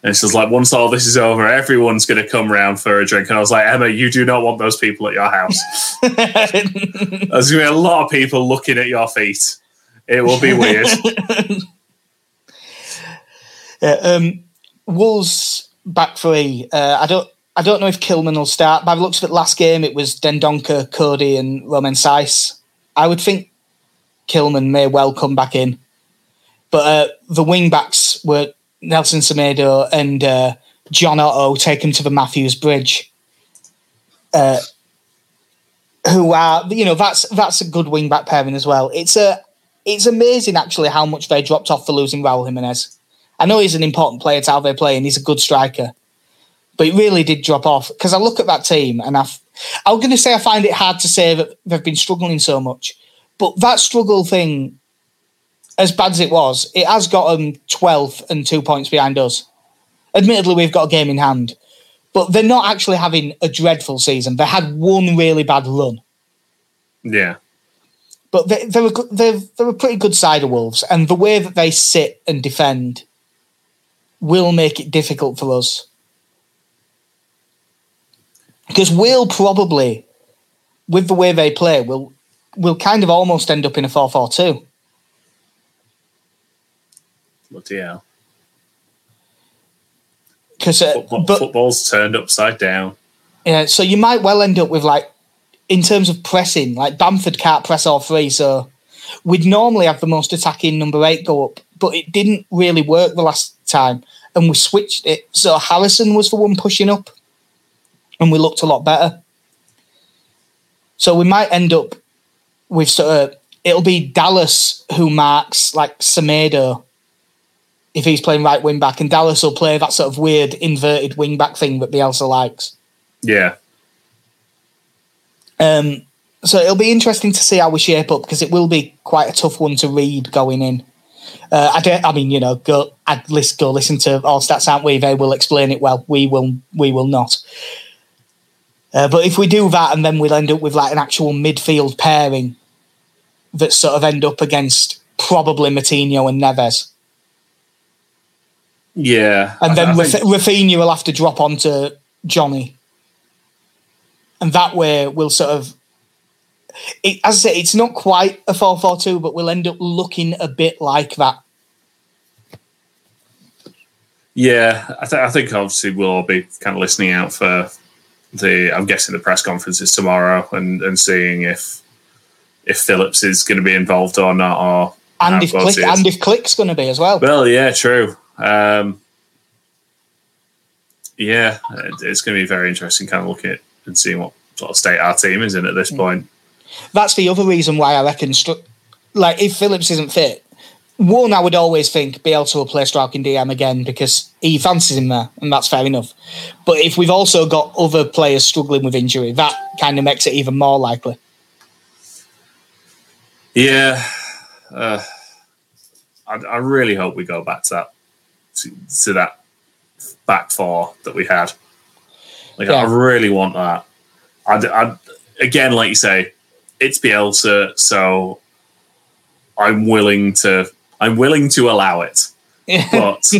And she was like, once all this is over, everyone's going to come round for a drink. And I was like, Emma, you do not want those people at your house. There's going to be a lot of people looking at your feet. It will be weird. Wolves back three. I don't know if Kilman will start. By the looks of it, last game it was Dendoncker, Cody, and Romain Saiss. I would think Kilman may well come back in, but the wing backs were Nelson Semedo and John Otto, taken to the Matthews Bridge. Who are that's a good wing back pairing as well. It's amazing actually how much they dropped off for losing Raul Jimenez. I know he's an important player to how they play, and he's a good striker. But it really did drop off. Because I look at that team, and I was going to say I find it hard to say that they've been struggling so much. But that struggle thing, as bad as it was, it has got them 12th and 2 points behind us. Admittedly, we've got a game in hand. But they're not actually having a dreadful season. They had one really bad run. Yeah. But they're a pretty good side of Wolves. And the way that they sit and defend will make it difficult for us, because we'll probably, with the way they play, we'll kind of almost end up in a 4-4-2. Bloody hell! Because football's turned upside down. Yeah, so you might well end up with, like, in terms of pressing, like Bamford can't press all three, so we'd normally have the most attacking number 8 go up, but it didn't really work the last time, and we switched it. So Harrison was the one pushing up, and we looked a lot better. So we might end up with sort of it'll be Dallas who marks like Semedo if he's playing right wing back, and Dallas will play that sort of weird inverted wing back thing that Bielsa likes. Yeah. So it'll be interesting to see how we shape up, because it will be quite a tough one to read going in. Go listen to All Stats, aren't we? They will explain it well. We will not. But if we do that, and then we'll end up with like an actual midfield pairing that sort of end up against probably Matinho and Neves. Yeah. And then Raphinha will have to drop onto Johnny. And that way we'll sort of... as I say, it's not quite a 4-4-2, but we'll end up looking a bit like that. Yeah, I think obviously we'll all be kind of listening out for I'm guessing the press conference is tomorrow, and seeing if Phillips is going to be involved or not, and if Klich's going to be as well. Well, yeah, true. Yeah, it's going to be very interesting, kind of looking at and seeing what sort of state our team is in at this point. That's the other reason why I reckon, if Phillips isn't fit, one, I would always think Bielsa will play striking DM again because he fancies him there, and that's fair enough. But if we've also got other players struggling with injury, that kind of makes it even more likely. Yeah. I really hope we go back to that, to that back four that we had. I really want that. Again, like you say, it's Bielsa, so I'm willing to allow it. Yeah. But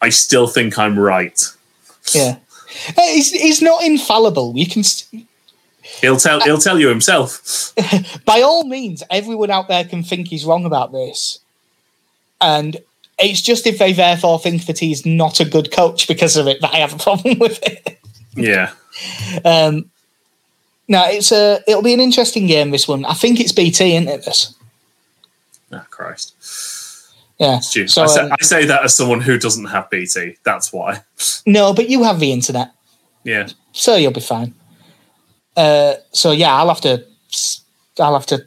I still think I'm right. Yeah, he's not infallible. You can. He'll tell you himself. By all means, everyone out there can think he's wrong about this, and it's just if they therefore think that he's not a good coach because of it that I have a problem with it. Yeah. No, it'll be an interesting game, this one. I think it's BT, isn't it, this? Oh, Christ. Yeah. So, I say that as someone who doesn't have BT. That's why. No, but you have the internet. Yeah. So you'll be fine. I'll have to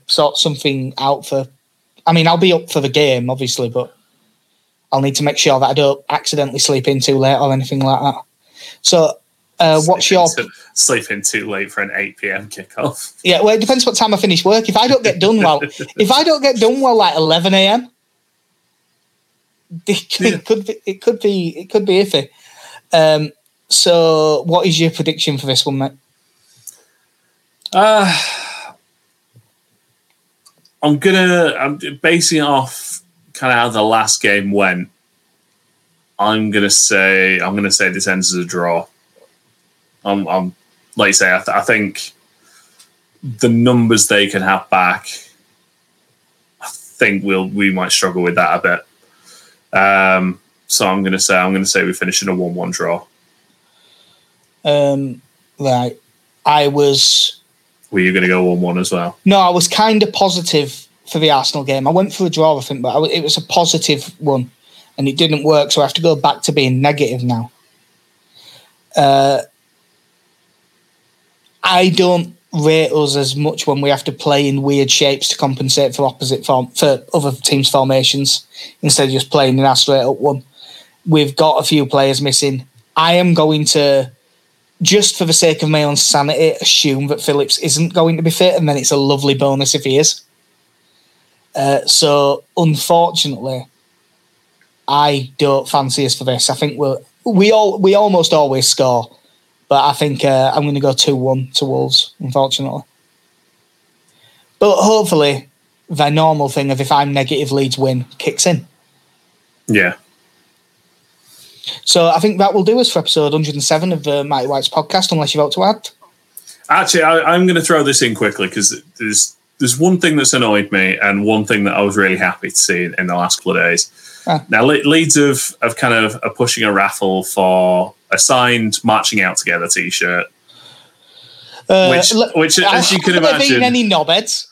sort something out for... I mean, I'll be up for the game, obviously, but I'll need to make sure that I don't accidentally sleep in too late or anything like that. So... Sleeping too late for an 8 PM kickoff. Yeah, well, it depends what time I finish work. If I don't get done well, like 11 AM, it could be iffy. So, what is your prediction for this one, mate? I'm basing it off kind of how the last game went. I'm gonna say this ends as a draw. Like you say, I think the numbers they can have back, I think we might struggle with that a bit. So I'm going to say we finish in a 1-1 draw. Right. Were you going to go 1-1 as well? No, I was kind of positive for the Arsenal game. I went for a draw, I think, but it was a positive one, and it didn't work. So I have to go back to being negative now. I don't rate us as much when we have to play in weird shapes to compensate for other teams' formations instead of just playing in our straight-up one. We've got a few players missing. I am going to, just for the sake of my own sanity, assume that Phillips isn't going to be fit, and then it's a lovely bonus if he is. So, unfortunately, I don't fancy us for this. I think we almost always score. But I think I'm going to go 2-1 to Wolves, unfortunately. But hopefully, their normal thing of if I'm negative, Leeds win kicks in. Yeah. So I think that will do us for episode 107 of the Mighty Whites podcast, unless you vote to add. Actually, I'm going to throw this in quickly, because there's one thing that's annoyed me and one thing that I was really happy to see in the last couple of days. Now, Leeds have kind of are pushing a raffle for a signed Marching Out Together T-shirt, which as you can imagine, there been any knobheads?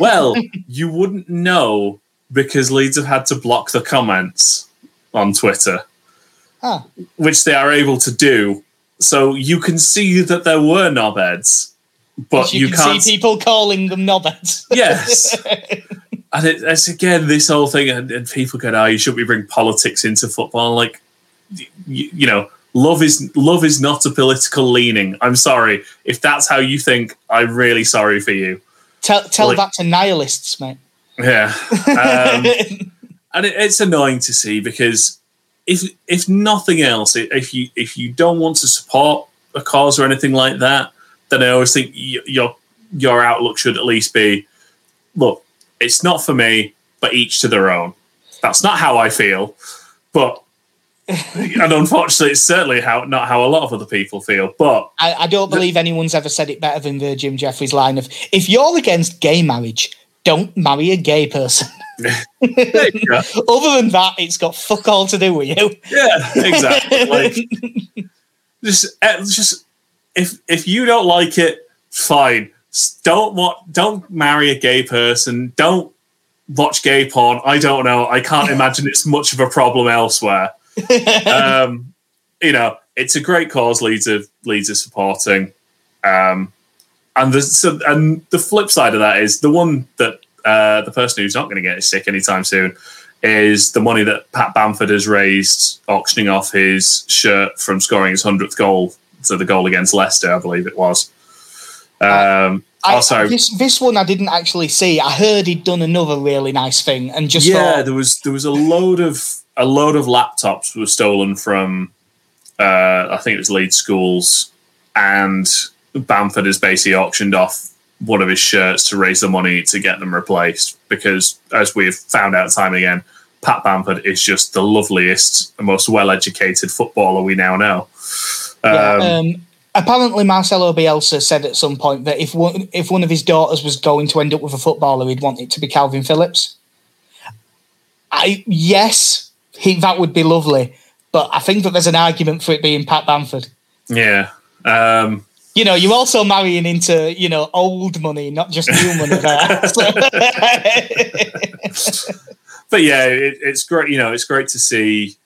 Well, you wouldn't know, because Leeds have had to block the comments on Twitter, which they are able to do. So you can see that there were knobheads But you can't see people calling them knobheads. Yes. And it's again this whole thing, and people go, "Oh, you shouldn't be bringing politics into football." Like, you know, love is not a political leaning. I'm sorry if that's how you think. I'm really sorry for you. Tell like, that to nihilists, mate. Yeah, and it's annoying to see because if nothing else, if you don't want to support a cause or anything like that, then I always think your outlook should at least be, look, it's not for me, but each to their own. That's not how I feel, but and unfortunately, it's certainly not how a lot of other people feel. But I don't believe anyone's ever said it better than Virgin Jeffries' line of, "If you're against gay marriage, don't marry a gay person." Other than that, it's got fuck all to do with you. Yeah, exactly. Like, just. If you don't like it, fine. Don't marry a gay person. Don't watch gay porn. I don't know. I can't imagine it's much of a problem elsewhere. You know, it's a great cause Leeds are supporting. And the flip side of that is the one that the person who's not going to get sick anytime soon is the money that Pat Bamford has raised auctioning off his shirt from scoring his 100th goal. So the goal against Leicester, I believe it was. This one I didn't actually see. I heard he'd done another really nice thing, and just thought, there was a load of laptops were stolen from I think it was Leeds schools, and Bamford has basically auctioned off one of his shirts to raise the money to get them replaced. Because as we've found out time and again, Pat Bamford is just the loveliest, most well-educated footballer we now know. Apparently, Marcelo Bielsa said at some point that if one of his daughters was going to end up with a footballer, he'd want it to be Calvin Phillips. That would be lovely, but I think that there's an argument for it being Pat Bamford. Yeah. You know, you're also marrying into, you know, old money, not just new money there. So. But yeah, it's great. You know, it's great to see.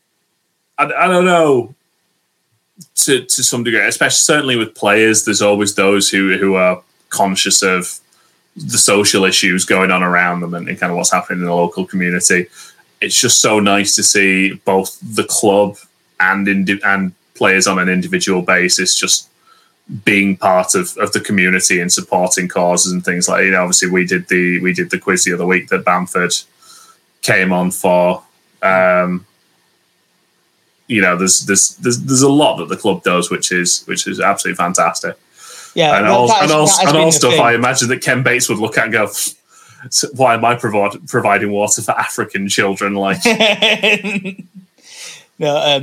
I don't know. To some degree, especially certainly with players, there's always those who are conscious of the social issues going on around them and kind of what's happening in the local community. It's just so nice to see both the club and players on an individual basis just being part of the community and supporting causes and things like that. You know, obviously we did the quiz the other week that Bamford came on for. You know, there's a lot that the club does, which is absolutely fantastic. Yeah, and all stuff thing. I imagine that Ken Bates would look at and go, "Why am I providing water for African children?" Like, no,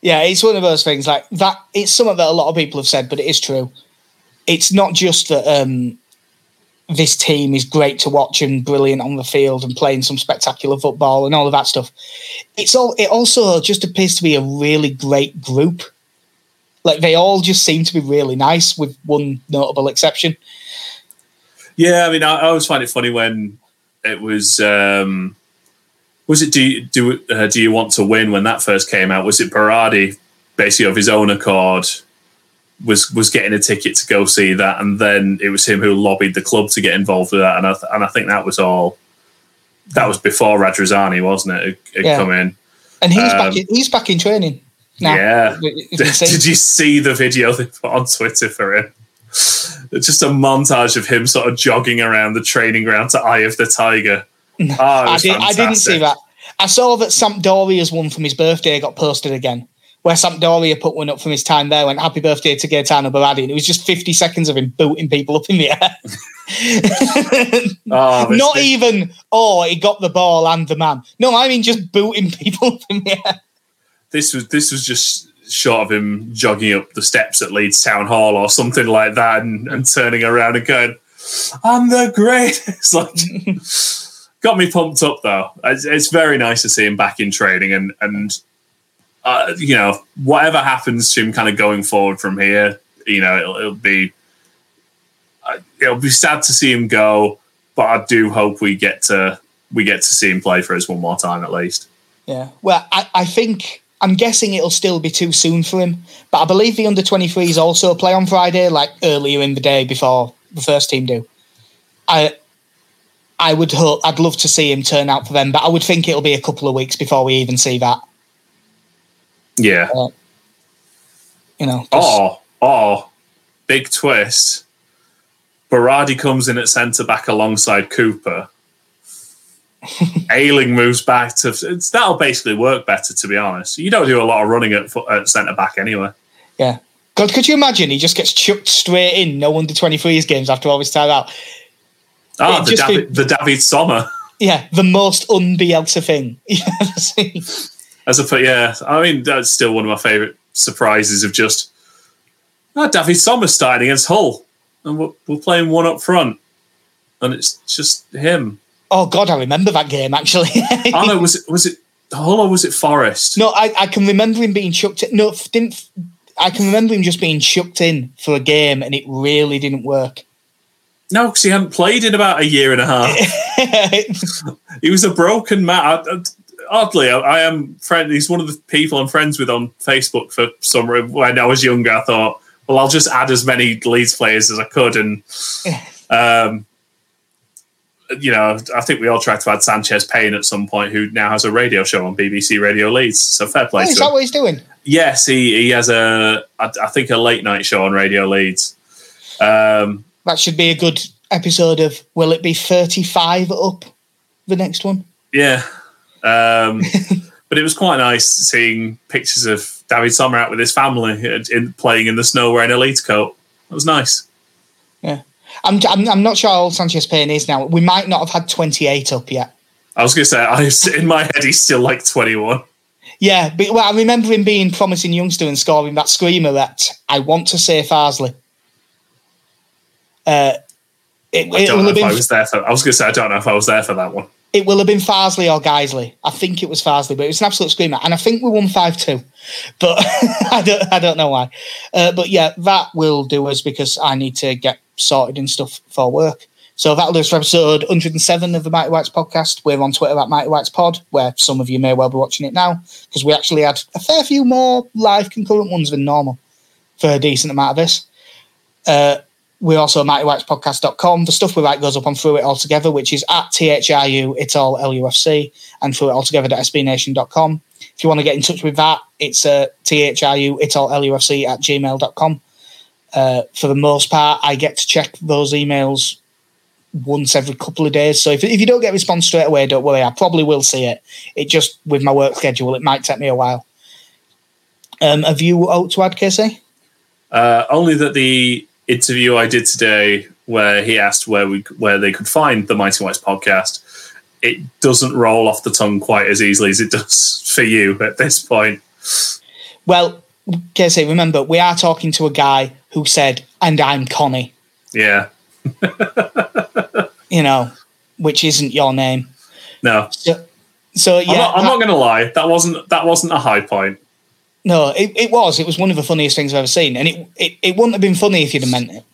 it's one of those things like that. It's something that a lot of people have said, but it is true. It's not just that this team is great to watch and brilliant on the field and playing some spectacular football and all of that stuff. It also just appears to be a really great group. Like, they all just seem to be really nice, with one notable exception. Yeah, I mean, I always find it funny when it was it Do You Want to Win, when that first came out? Was it Berardi, basically of his own accord, was getting a ticket to go see that, and then it was him who lobbied the club to get involved with that, and I think that was before Radrazani, wasn't it, who'd come in? And he's back in training now. Yeah. Did you see the video they put on Twitter for him? It's just a montage of him sort of jogging around the training ground to Eye of the Tiger. Oh, I didn't see that. I saw that Sampdoria's one from his birthday got posted again, where Sampdoria put one up from his time there, went "Happy birthday to Gaetano Berardi," and it was just 50 seconds of him booting people up in the air. He got the ball and the man. No, I mean just booting people up in the air. This was just short of him jogging up the steps at Leeds Town Hall or something like that, and turning around and going, "I'm the greatest." Like, got me pumped up though. It's very nice to see him back in training, and. You know, whatever happens to him kind of going forward from here, you know, it'll be sad to see him go, but I do hope we get to see him play for us one more time at least. Yeah, well, I think I'm guessing it'll still be too soon for him, but I believe the under-23s also play on Friday, like earlier in the day before the first team do. I would hope, I'd love to see him turn out for them, but I would think it'll be a couple of weeks before we even see that. Yeah. You know. Or, big twist, Berardi comes in at centre-back alongside Cooper. Ayling moves back to... That'll basically work better, to be honest. You don't do a lot of running at centre-back anyway. Yeah. God, could you imagine he just gets chucked straight in no under-23s games after all this time out? Ah, the David Sommer. Yeah, the most un-Bielsa thing. Yeah, I mean, that's still one of my favourite surprises of just... David Sommer starting against Hull. And we're playing one up front. And it's just him. Oh, God, I remember that game, actually. I know, was it Hull or was it Forest? No, I can remember him being chucked in. No, I can remember him just being chucked in for a game and it really didn't work. No, because he hadn't played in about a year and a half. He was a broken man. Oddly, I am friend. He's one of the people I'm friends with on Facebook for some reason. When I was younger, I thought, well, I'll just add as many Leeds players as I could. And... you know, I think we all tried to add Sanchez Payne at some point, who now has a radio show on BBC Radio Leeds. So fair play to him. Is that what he's doing? Yes, he has I think a late night show on Radio Leeds. That should be a good episode of, will it be 35 up, the next one? Yeah. But it was quite nice seeing pictures of David Sommer out with his family playing in the snow wearing a Leeds coat. That was nice. Yeah. I'm not sure how old Sanchez Payne is now. We might not have had 28 up yet. I was going to say, in my head, he's still like 21. Yeah, but I remember him being promising youngster and scoring that screamer that I want to say Farsley. I was going to say, I don't know if I was there for that one. It will have been Farsley or Geisley. I think it was Farsley, but it was an absolute screamer. And I think we won 5-2. But I don't know why. But yeah, that will do us because I need to get sorted and stuff for work. So that'll do us for episode 107 of the Mighty Whites podcast. We're on Twitter at Mighty Whites Pod, where some of you may well be watching it now, because we actually had a fair few more live concurrent ones than normal for a decent amount of this. We're also at mightywhitespodcast.com. The stuff we write goes up on Through It All Together, which is at THRU, It's All LUFC, and throughitalltogether.sbnation.com. If you want to get in touch with that, it's THRU, It's All LUFC @gmail.com. For the most part, I get to check those emails once every couple of days. So if you don't get a response straight away, don't worry. I probably will see it. It just, with my work schedule, it might take me a while. Have you out to add, Casey? Only that the interview I did today where he asked where they could find the Mighty Whites podcast, it doesn't roll off the tongue quite as easily as it does for you at this point. Well, Casey, remember, we are talking to a guy who said, and I'm Connie. Yeah. You know, which isn't your name. No. So yeah. I'm not going to lie. That wasn't a high point. No, it was. It was one of the funniest things I've ever seen. And it wouldn't have been funny if you'd have meant it.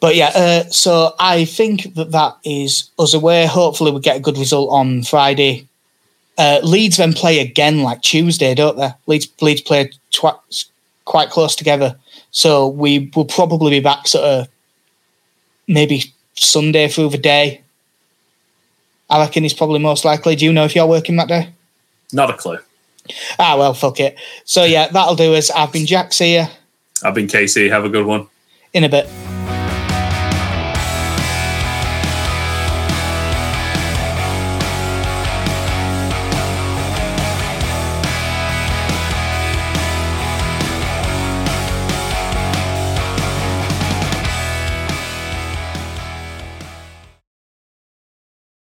But yeah, so I think that is us away. Hopefully we get a good result on Friday. Leeds then play again like Tuesday, don't they? Leeds play quite close together. So we will probably be back sort of maybe Sunday through the day. I reckon it's probably most likely. Do you know if you're working that day? Not a clue. Ah, well, fuck it. So, yeah, that'll do us. I've been Jack. See ya. I've been Casey. Have a good one. In a bit.